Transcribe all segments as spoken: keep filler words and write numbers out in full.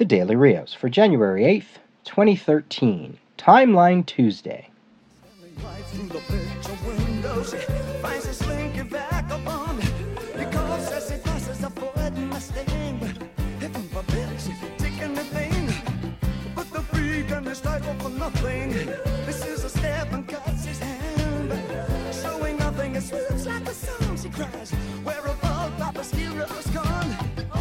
The Daily Rios for January eighth, twenty thirteen, Timeline Tuesday. This is a step and cuts his hand, showing nothing as swoops like a song she cries. Where a bald papa's hero's gone. All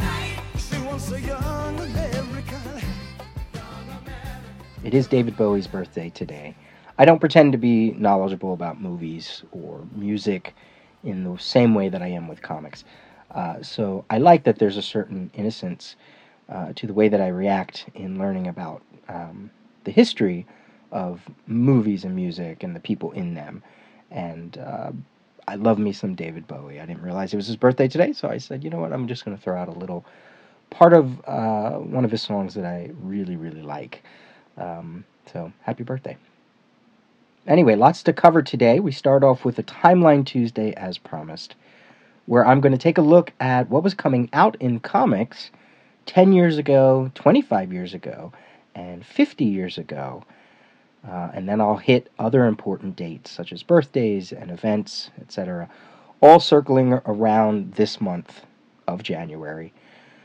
night she wants a young American. It is David Bowie's birthday today. I don't pretend to be knowledgeable about movies or music in the same way that I am with comics. Uh, so I like that there's a certain innocence Uh, to the way that I react in learning about um, the history of movies and music and the people in them. And uh, I love me some David Bowie. I didn't realize it was his birthday today, so I said, you know what, I'm just going to throw out a little part of uh, one of his songs that I really, really like. Um, so, happy birthday. Anyway, lots to cover today. We start off with a Timeline Tuesday, as promised, where I'm going to take a look at what was coming out in comics ten years ago, twenty-five years ago, and fifty years ago. Uh, and then I'll hit other important dates, such as birthdays and events, et cetera, all circling around this month of January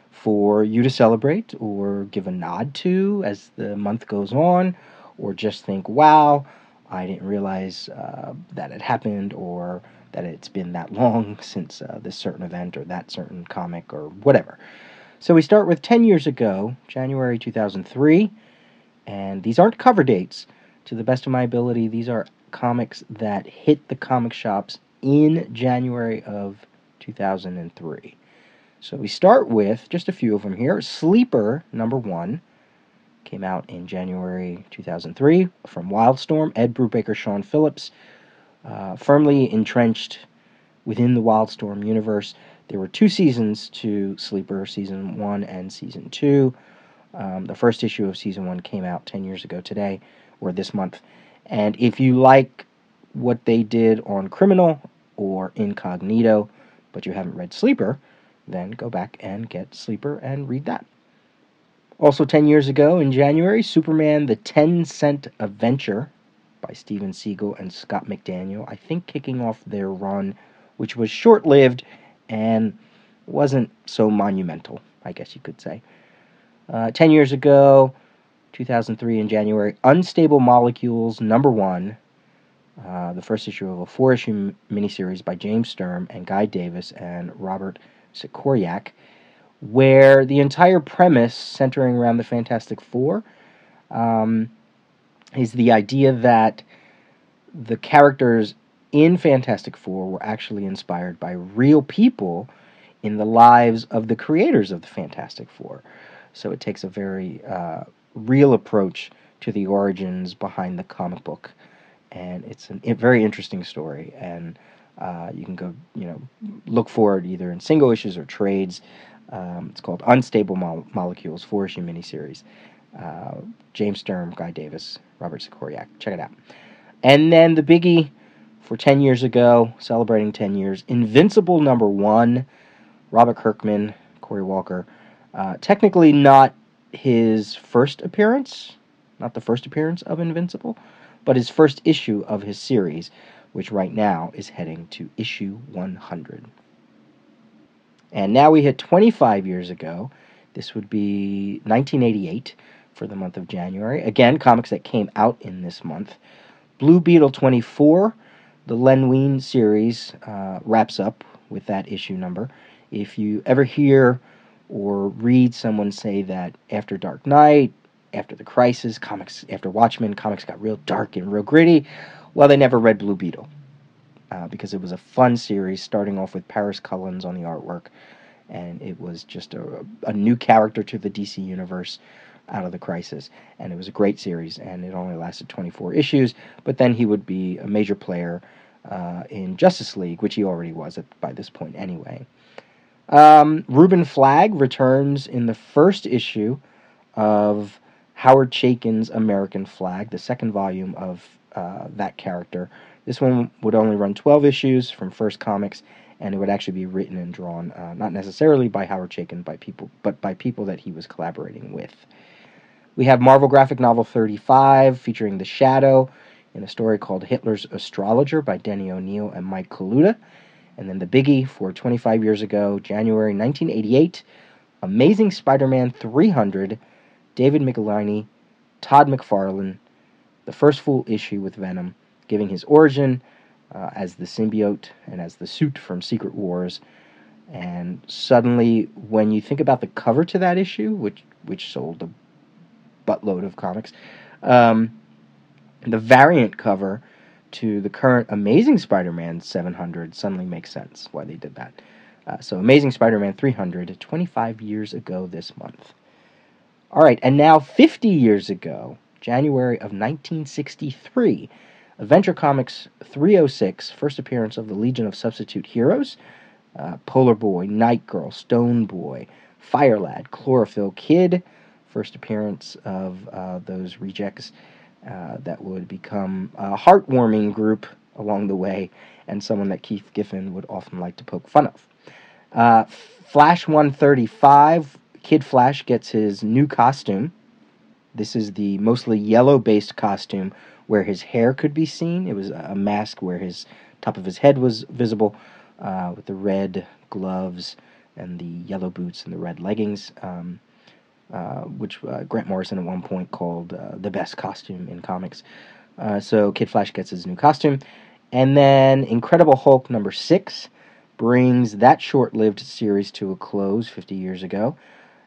for you to celebrate or give a nod to as the month goes on, or just think, wow, I didn't realize uh, that it happened, or that it's been that long since uh, this certain event or that certain comic or whatever. So we start with ten years ago, January two thousand three, and these aren't cover dates. To the best of my ability, these are comics that hit the comic shops in January of two thousand three. So we start with just a few of them here. Sleeper, number one, came out in January two thousand three from Wildstorm. Ed Brubaker, Sean Phillips, uh, firmly entrenched within the Wildstorm universe. There were two seasons to Sleeper, Season one and Season two. Um, the first issue of Season one came out ten years ago today, or this month. And if you like what they did on Criminal or Incognito, but you haven't read Sleeper, then go back and get Sleeper and read that. Also ten years ago in January, Superman, The ten cent Adventure by Steven Siegel and Scott McDaniel. I think kicking off their run, which was short-lived and wasn't so monumental, I guess you could say. Uh, ten years ago, two thousand three in January, Unstable Molecules, number one, uh, the first issue of a four-issue m- miniseries by James Sturm and Guy Davis and Robert Koryak, where the entire premise, centering around the Fantastic Four, um, is the idea that the characters in Fantastic Four were actually inspired by real people in the lives of the creators of the Fantastic Four. So it takes a very uh, real approach to the origins behind the comic book. And it's an, a very interesting story. And uh, you can go, you know, look for it either in single issues or trades. Um, it's called Unstable Mo- Molecules, four-issue miniseries. Uh, James Sturm, Guy Davis, Robert Koryak. Check it out. And then the biggie for ten years ago, celebrating ten years, Invincible number one, Robert Kirkman, Cory Walker. Uh, technically not his first appearance, not the first appearance of Invincible, but his first issue of his series, which right now is heading to issue one hundred. And now we hit twenty-five years ago. This would be nineteen eighty-eight for the month of January. Again, comics that came out in this month. Blue Beetle twenty-four. The Len Wein series uh, wraps up with that issue number. If you ever hear or read someone say that after Dark Knight, after the Crisis, comics, after Watchmen, comics got real dark and real gritty, well, they never read Blue Beetle uh, because it was a fun series starting off with Paris Collins on the artwork, and it was just a, a new character to the D C Universe out of the Crisis, and it was a great series, and it only lasted twenty-four issues, but then he would be a major player uh, in Justice League, which he already was at, by this point anyway. Um, Reuben Flagg returns in the first issue of Howard Chaykin's American Flag, the second volume of uh, that character. This one would only run twelve issues from First Comics, and it would actually be written and drawn, uh, not necessarily by Howard Chaykin, by people, but by people that he was collaborating with. We have Marvel graphic novel thirty-five, featuring The Shadow, in a story called Hitler's Astrologer by Denny O'Neil and Mike Kaluta. And then the biggie for twenty-five years ago, January nineteen eighty-eight, Amazing Spider-Man three hundred, David Michelinie, Todd McFarlane, the first full issue with Venom, giving his origin uh, as the symbiote and as the suit from Secret Wars. And suddenly, when you think about the cover to that issue, which which sold a buttload of comics, um, the variant cover to the current Amazing Spider-Man seven hundred suddenly makes sense why they did that. Uh, so Amazing Spider-Man three hundred, twenty-five years ago this month. All right, and now fifty years ago, January of nineteen sixty-three, Adventure Comics three oh six, first appearance of the Legion of Substitute Heroes, uh, Polar Boy, Night Girl, Stone Boy, Fire Lad, Chlorophyll Kid, first appearance of uh, those rejects Uh, that would become a heartwarming group along the way, and someone that Keith Giffen would often like to poke fun of. Uh, Flash one thirty-five, Kid Flash gets his new costume. This is the mostly yellow-based costume where his hair could be seen. It was a mask where his top of his head was visible, uh, with the red gloves and the yellow boots and the red leggings. Um, Uh, which uh, Grant Morrison at one point called uh, the best costume in comics. Uh, so Kid Flash gets his new costume. And then Incredible Hulk number six brings that short-lived series to a close fifty years ago.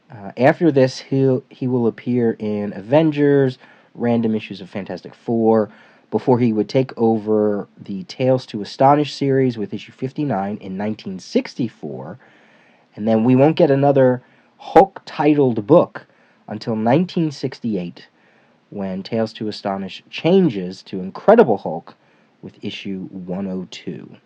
Uh, after this, he'll, he will appear in Avengers, random issues of Fantastic Four, before he would take over the Tales to Astonish series with issue fifty-nine in nineteen sixty-four. And then we won't get another Hulk-titled book until nineteen sixty-eight, when Tales to Astonish changes to Incredible Hulk with issue one oh two.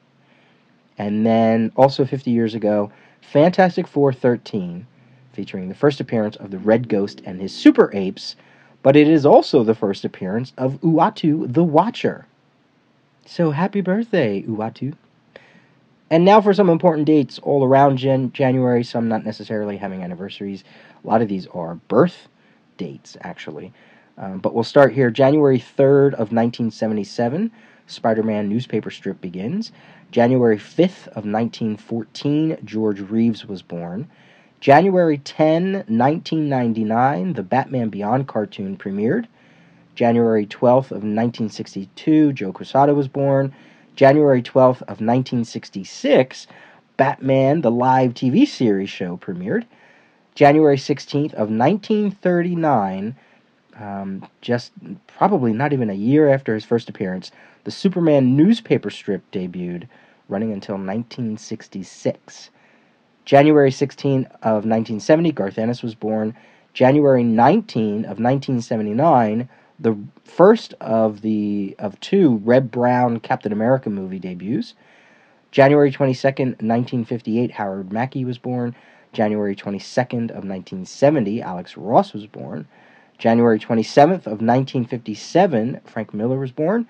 And then, also fifty years ago, Fantastic Four thirteen, featuring the first appearance of the Red Ghost and his Super Apes, but it is also the first appearance of Uatu the Watcher. So happy birthday, Uatu. And now for some important dates all around Jan- January, some not necessarily having anniversaries. A lot of these are birth dates, actually. Um, but we'll start here. January third of nineteen seventy-seven, Spider-Man newspaper strip begins. January fifth of nineteen fourteen, George Reeves was born. January tenth, nineteen ninety-nine, the Batman Beyond cartoon premiered. January twelfth of nineteen sixty-two, Joe Quesada was born. January twelfth of nineteen sixty-six, Batman, the live T V series show, premiered. January sixteenth of nineteen thirty-nine, um, just probably not even a year after his first appearance, the Superman newspaper strip debuted, running until nineteen sixty-six. January sixteenth of nineteen seventy, Garth Ennis was born. January nineteenth of nineteen seventy-nine, the first of the of two Red Brown Captain America movie debuts. January twenty-second, nineteen fifty-eight, Howard Mackey was born. January twenty-second of nineteen seventy, Alex Ross was born. January twenty-seventh of nineteen fifty-seven, Frank Miller was born.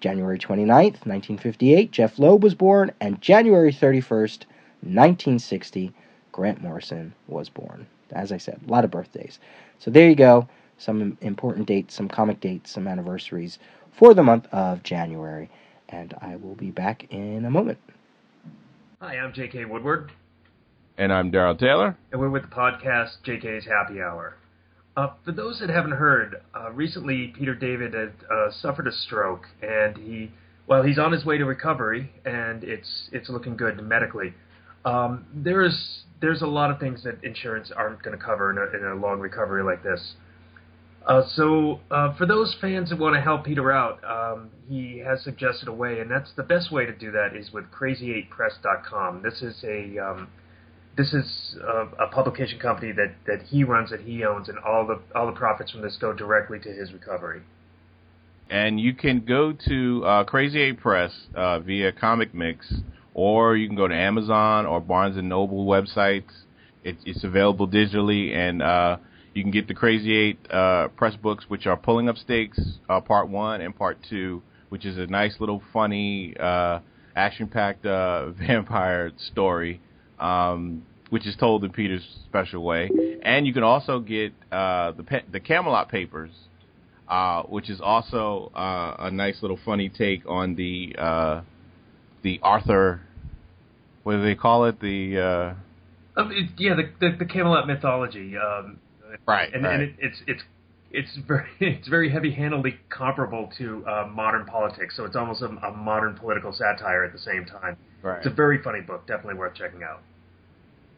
January twenty-ninth, nineteen fifty-eight, Jeff Loeb was born. And January thirty-first, nineteen sixty, Grant Morrison was born. As I said, a lot of birthdays. So there you go. Some important dates, some comic dates, some anniversaries for the month of January. And I will be back in a moment. Hi, I'm J K Woodward. And I'm Darryl Taylor. And we're with the podcast J K's Happy Hour. Uh, for those that haven't heard, uh, recently Peter David had uh, suffered a stroke. And he, well, he's on his way to recovery, and it's it's looking good medically. Um, there's, there's a lot of things that insurance aren't going to cover in a, in a long recovery like this. Uh, so uh, for those fans that want to help Peter out, um, he has suggested a way, and that's the best way to do that is with crazy eight press dot com. This is a um, this is a, a publication company that, that he runs, that he owns, and all the all the profits from this go directly to his recovery. And you can go to uh, Crazy eight Press uh, via Comic Mix, or you can go to Amazon or Barnes and Noble websites. It, it's available digitally, and uh, you can get the Crazy eight uh, press books, which are Pulling Up Stakes, uh, Part one and Part two, which is a nice little funny uh, action-packed uh, vampire story, um, which is told in Peter's special way. And you can also get uh, the pe- the Camelot Papers, uh, which is also uh, a nice little funny take on the uh, the Arthur. What do they call it? The uh... um, it, yeah, the, the the Camelot mythology. Um, right, and, right. and it, it's it's. It's very, it's very heavy-handedly comparable to uh, modern politics, so it's almost a, a modern political satire at the same time. Right. It's a very funny book, definitely worth checking out.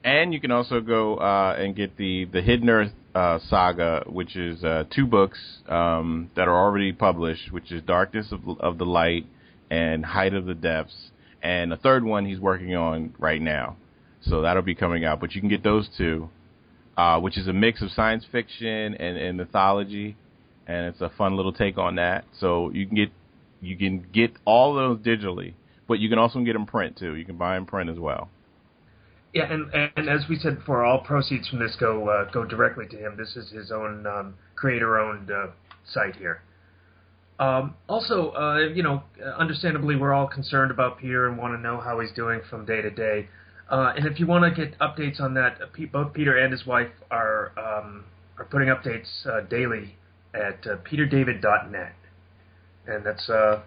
And you can also go uh, and get the, the Hidden Earth uh, saga, which is uh, two books um, that are already published, which is Darkness of, of the Light and Height of the Depths, and a third one he's working on right now. So that'll be coming out, but you can get those two. Uh, which is a mix of science fiction and, and mythology, and it's a fun little take on that. So you can get you can get all those digitally, but you can also get them in print too. You can buy in print as well. Yeah, and, and as we said before, all proceeds from this go uh, go directly to him. This is his own um, creator-owned uh, site here. Um, also, uh, you know, understandably, we're all concerned about Peter and want to know how he's doing from day to day. Uh, and if you want to get updates on that, both Peter and his wife are um, are putting updates uh, daily at uh, peter david dot net, and that's uh,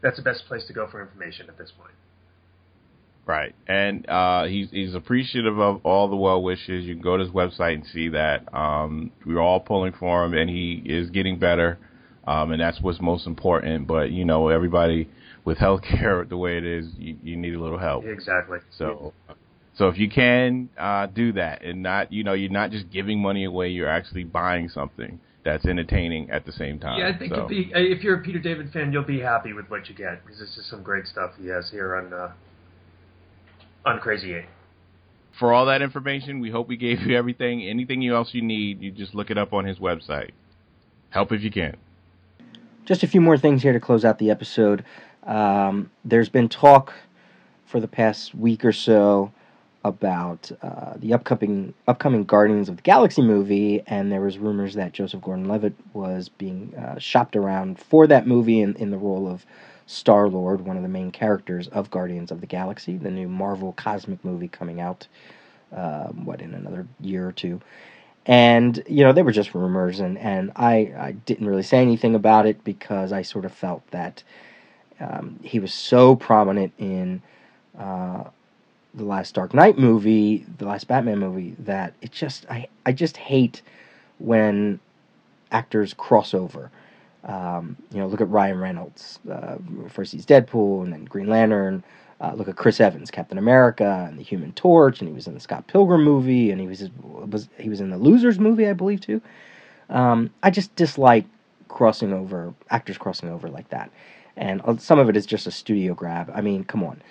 that's the best place to go for information at this point. Right, and uh, he's he's appreciative of all the well wishes. You can go to his website and see that um, we're all pulling for him, and he is getting better, um, and that's what's most important. But you know, everybody. With healthcare the way it is, you, you need a little help. Exactly. So, so if you can uh, do that and not, you know, you're not just giving money away, you're actually buying something that's entertaining at the same time. Yeah, I think so. be, if you're a Peter David fan, you'll be happy with what you get because this is some great stuff he has here on uh, on Crazy eight. For all that information, we hope we gave you everything. Anything else you need, you just look it up on his website. Help if you can. Just a few more things here to close out the episode. Um, there's been talk for the past week or so about uh, the upcoming upcoming Guardians of the Galaxy movie, and there was rumors that Joseph Gordon-Levitt was being uh, shopped around for that movie in, in the role of Star-Lord, one of the main characters of Guardians of the Galaxy, the new Marvel cosmic movie coming out, uh, what, in another year or two. And, you know, they were just rumors, and, and I, I didn't really say anything about it because I sort of felt that Um, he was so prominent in uh, the last Dark Knight movie, the last Batman movie, that it just, I, I just hate when actors cross over. Um, you know, look at Ryan Reynolds. Uh, first he's Deadpool, and then Green Lantern. Uh, look at Chris Evans, Captain America, and the Human Torch, and he was in the Scott Pilgrim movie, and he was, was he was in the Losers movie, I believe, too. Um, I just dislike crossing over, actors crossing over like that. And some of it is just a studio grab. I mean, come on.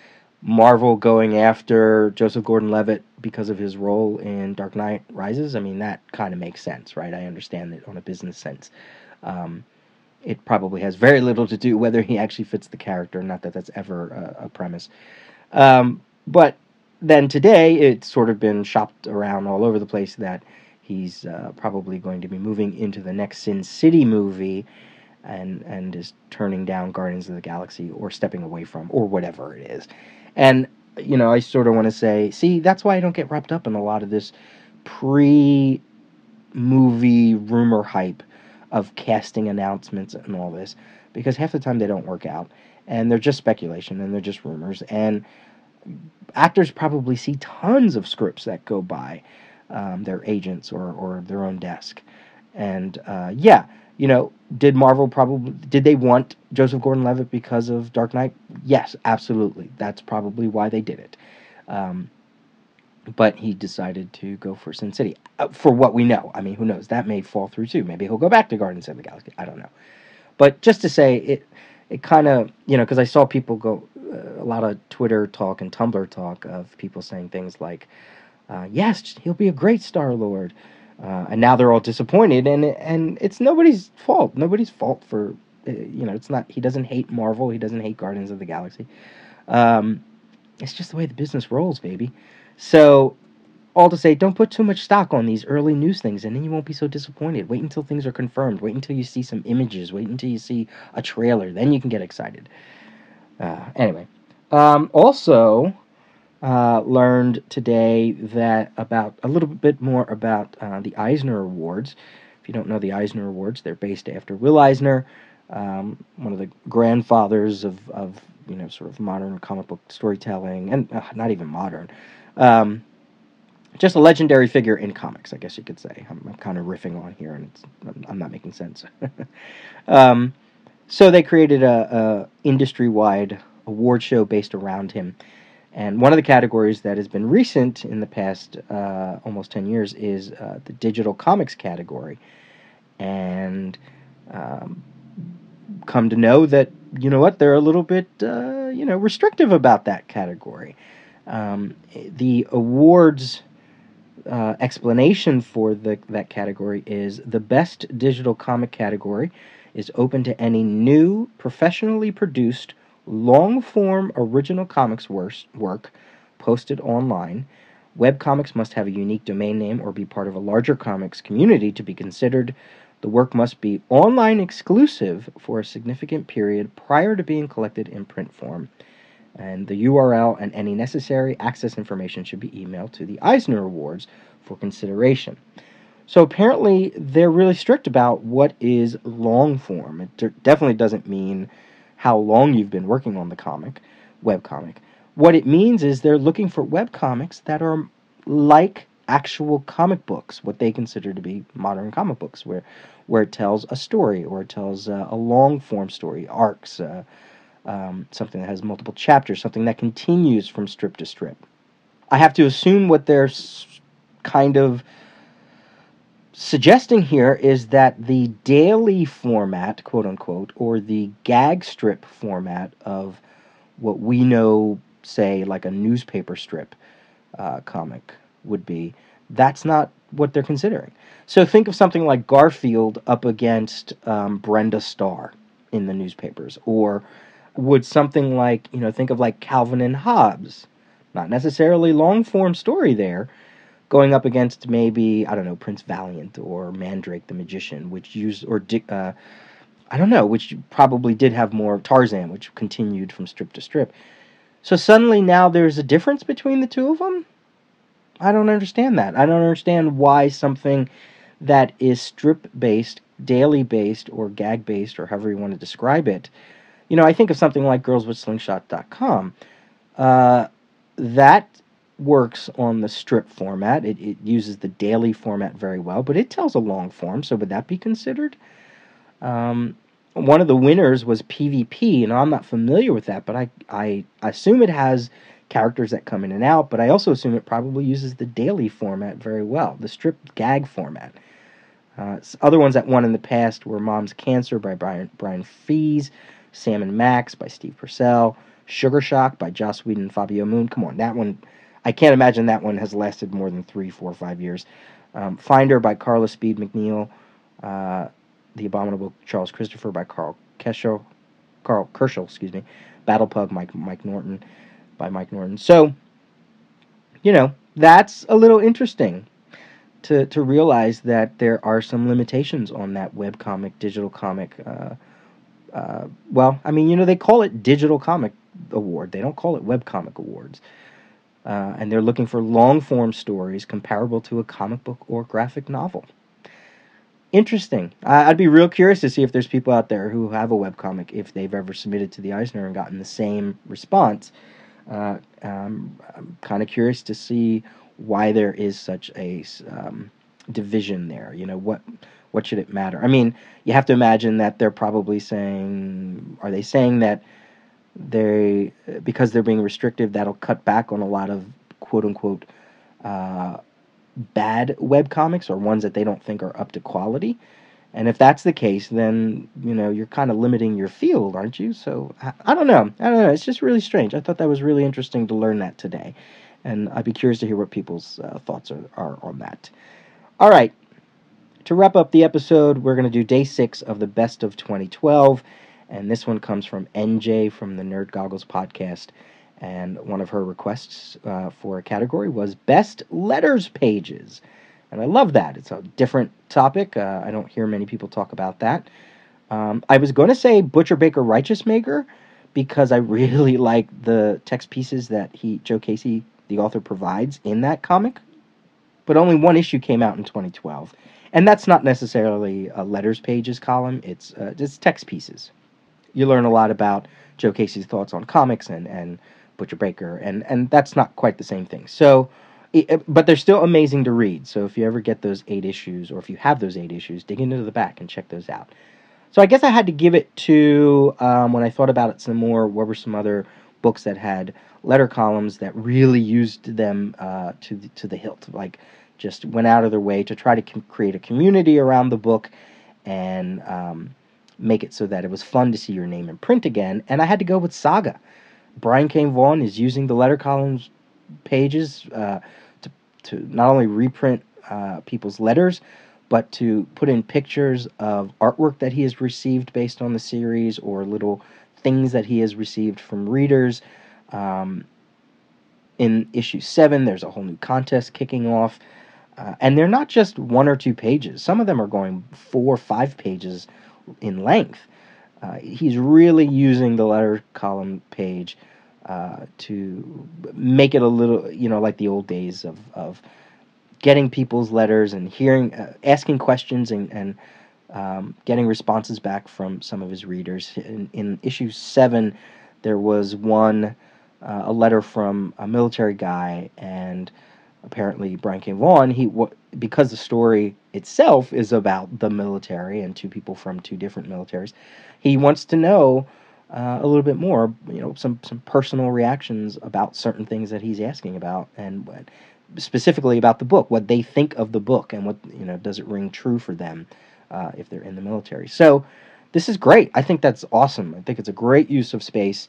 Marvel going after Joseph Gordon-Levitt because of his role in Dark Knight Rises, I mean, that kind of makes sense, right? I understand it on a business sense. Um, it probably has very little to do whether he actually fits the character, not that that's ever a, a premise. Um, but then today, it's sort of been shopped around all over the place that he's uh, probably going to be moving into the next Sin City movie, and and is turning down Guardians of the Galaxy or stepping away from, or whatever it is. And, you know, I sort of want to say, see, that's why I don't get wrapped up in a lot of this pre-movie rumor hype of casting announcements and all this, because half the time they don't work out, and they're just speculation, and they're just rumors, and actors probably see tons of scripts that go by um, their agents or, or their own desk. And, uh, yeah, you know, did Marvel probably, did they want Joseph Gordon-Levitt because of Dark Knight? Yes, absolutely. That's probably why they did it. Um, but he decided to go for Sin City, uh, for what we know. I mean, who knows? That may fall through, too. Maybe he'll go back to Guardians of the Galaxy. I don't know. But just to say, it it kind of, you know, because I saw people go, uh, a lot of Twitter talk and Tumblr talk of people saying things like, uh, yes, he'll be a great Star-Lord. Uh, and now they're all disappointed, and and it's nobody's fault. Nobody's fault for, uh, you know, it's not, he doesn't hate Marvel, he doesn't hate Guardians of the Galaxy. Um, it's just the way the business rolls, baby. So, all to say, don't put too much stock on these early news things, and then you won't be so disappointed. Wait until things are confirmed. Wait until you see some images. Wait until you see a trailer. Then you can get excited. Uh, anyway, Um, also, uh, learned today that about a little bit more about uh, the Eisner Awards. If you don't know the Eisner Awards, they're based after Will Eisner, um, one of the grandfathers of, of you know sort of modern comic book storytelling, and uh, not even modern. Um, just a legendary figure in comics, I guess you could say. I'm, I'm kind of riffing on here, and it's, I'm, I'm not making sense. um, so they created a, a industry-wide award show based around him. And one of the categories that has been recent in the past uh, almost ten years is uh, the digital comics category. And um, come to know that, you know what, they're a little bit, uh, you know, restrictive about that category. Um, the awards uh, explanation for the, that category is the best digital comic category is open to any new, professionally produced, long-form original comics work posted online. Web comics must have a unique domain name or be part of a larger comics community to be considered. The work must be online exclusive for a significant period prior to being collected in print form. And the U R L and any necessary access information should be emailed to the Eisner Awards for consideration. So apparently they're really strict about what is long-form. It de- definitely doesn't mean how long you've been working on the comic, webcomic. What it means is they're looking for webcomics that are like actual comic books, what they consider to be modern comic books, where where it tells a story, or it tells uh, a long-form story, arcs, uh, um, something that has multiple chapters, something that continues from strip to strip. I have to assume what they're kind of suggesting here is that the daily format, quote-unquote, or the gag strip format of what we know, say, like a newspaper strip uh, comic would be, that's not what they're considering. So think of something like Garfield up against um, Brenda Starr in the newspapers, or would something like, you know, think of like Calvin and Hobbes, not necessarily long-form story there, going up against maybe, I don't know, Prince Valiant or Mandrake the Magician, which used, or, uh, I don't know, which probably did have more of Tarzan, which continued from strip to strip. So suddenly now there's a difference between the two of them? I don't understand that. I don't understand why something that is strip-based, daily-based, or gag-based, or however you want to describe it. You know, I think of something like girls with slingshot dot com. Uh, that works on the strip format. It, it uses the daily format very well, but it tells a long form, so would that be considered? Um, one of the winners was P V P, and I'm not familiar with that, but I, I assume it has characters that come in and out, but I also assume it probably uses the daily format very well, the strip gag format. Uh, other ones that won in the past were Mom's Cancer by Brian, Brian Fees, Sam and Max by Steve Purcell, Sugar Shock by Joss Whedon and Fabio Moon. Come on, that one, I can't imagine that one has lasted more than three, four, five years. Um, Finder by Carla Speed McNeil. Uh, the Abominable Charles Christopher by Carl Keschel. Carl Kerschel, excuse me. Battle Pug Mike, Mike Norton by Mike Norton. So, you know, that's a little interesting to, to realize that there are some limitations on that webcomic, digital comic. Uh, uh, well, I mean, you know, they call it Digital Comic Award. They don't call it Webcomic Awards. Uh, and they're looking for long-form stories comparable to a comic book or graphic novel. Interesting. Uh, I'd be real curious to see if there's people out there who have a webcomic, if they've ever submitted to the Eisner and gotten the same response. Uh, um, I'm kind of curious to see why there is such a um, division there. You know, what what should it matter? I mean, you have to imagine that they're probably saying, are they saying that They, because they're being restrictive, that'll cut back on a lot of quote-unquote uh, bad webcomics or ones that they don't think are up to quality? And if that's the case, then, you know, you're kind of limiting your field, aren't you? So, I, I don't know. I don't know. It's just really strange. I thought that was really interesting to learn that today. And I'd be curious to hear what people's uh, thoughts are, are on that. All right. To wrap up the episode, we're going to do day six of the best of twenty twelve. And this one comes from N J from the Nerd Goggles podcast. And one of her requests uh, for a category was Best Letters Pages. And I love that. It's a different topic. Uh, I don't hear many people talk about that. Um, I was going to say Butcher Baker Righteous Maker, because I really like the text pieces that he, Joe Casey, the author, provides in that comic. But only one issue came out in twenty twelve. And that's not necessarily a letters pages column. It's uh, just text pieces. You learn a lot about Joe Casey's thoughts on comics and, and Butcher Baker, and, and that's not quite the same thing. So, it, but they're still amazing to read. So if you ever get those eight issues, or if you have those eight issues, dig into the back and check those out. So I guess I had to give it to, um, when I thought about it some more, what were some other books that had letter columns that really used them uh, to the, to the hilt, like just went out of their way to try to com- create a community around the book and um, make it so that it was fun to see your name in print again. And I had to go with Saga. Brian K. Vaughan is using the letter columns pages uh, to, to not only reprint uh, people's letters, but to put in pictures of artwork that he has received based on the series or little things that he has received from readers. Um, in issue seven, there's a whole new contest kicking off. Uh, and they're not just one or two pages. Some of them are going four or five pages in length. Uh, he's really using the letter column page uh, to make it a little, you know, like the old days of, of getting people's letters and hearing, uh, asking questions and, and um, getting responses back from some of his readers. In, in issue seven, there was one, uh, a letter from a military guy, and apparently Brian K. Vaughan, he, w- because the story itself is about the military and two people from two different militaries, he wants to know uh, a little bit more, you know, some, some personal reactions about certain things that he's asking about, and what, specifically about the book, what they think of the book, and what, you know, does it ring true for them uh, if they're in the military. So this is great. I think that's awesome. I think it's a great use of space,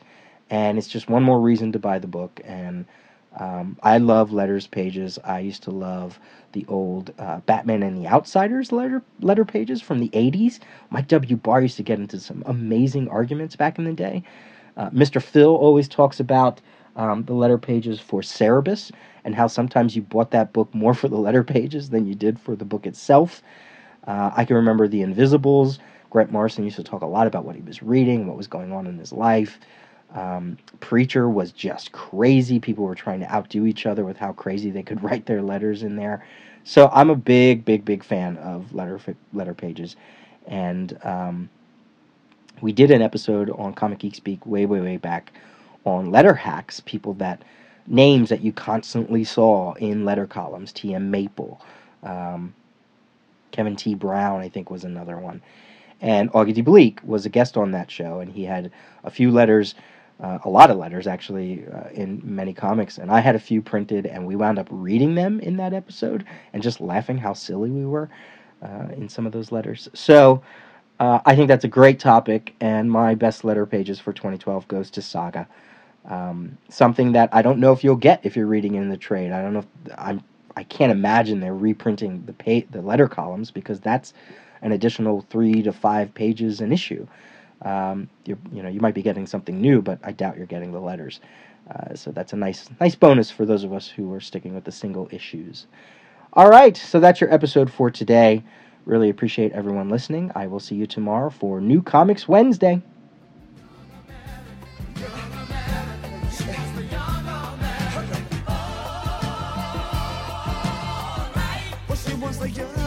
and it's just one more reason to buy the book. And um, I love letters pages. I used to love the old uh, Batman and the Outsiders letter letter pages from the eighties. Mike W. Barr used to get into some amazing arguments back in the day. Uh, Mister Phil always talks about Um, the letter pages for Cerebus, and how sometimes you bought that book more for the letter pages than you did for the book itself. Uh, I can remember The Invisibles. Grant Morrison used to talk a lot about what he was reading, what was going on in his life. Um, Preacher was just crazy. People were trying to outdo each other with how crazy they could write their letters in there. So I'm a big, big, big fan of letter letter pages. And um, we did an episode on Comic Geek Speak way, way, way back on letter hacks, people that, names that you constantly saw in letter columns. T M Maple, um, Kevin T. Brown, I think, was another one. And Augie D. Bleak was a guest on that show, and he had a few letters, uh, a lot of letters, actually, uh, in many comics, and I had a few printed, and we wound up reading them in that episode, and just laughing how silly we were uh, in some of those letters. So, uh, I think that's a great topic, and my best letter pages for twenty twelve goes to Saga. Um, something that I don't know if you'll get if you're reading in the trade. I don't know if I'm, I can't imagine they're reprinting the pay, the letter columns, because that's an additional three to five pages an issue. Um, you're, you know, you might be getting something new, but I doubt you're getting the letters. Uh, so that's a nice, nice bonus for those of us who are sticking with the single issues. All right, so that's your episode for today. Really appreciate everyone listening. I will see you tomorrow for New Comics Wednesday. Like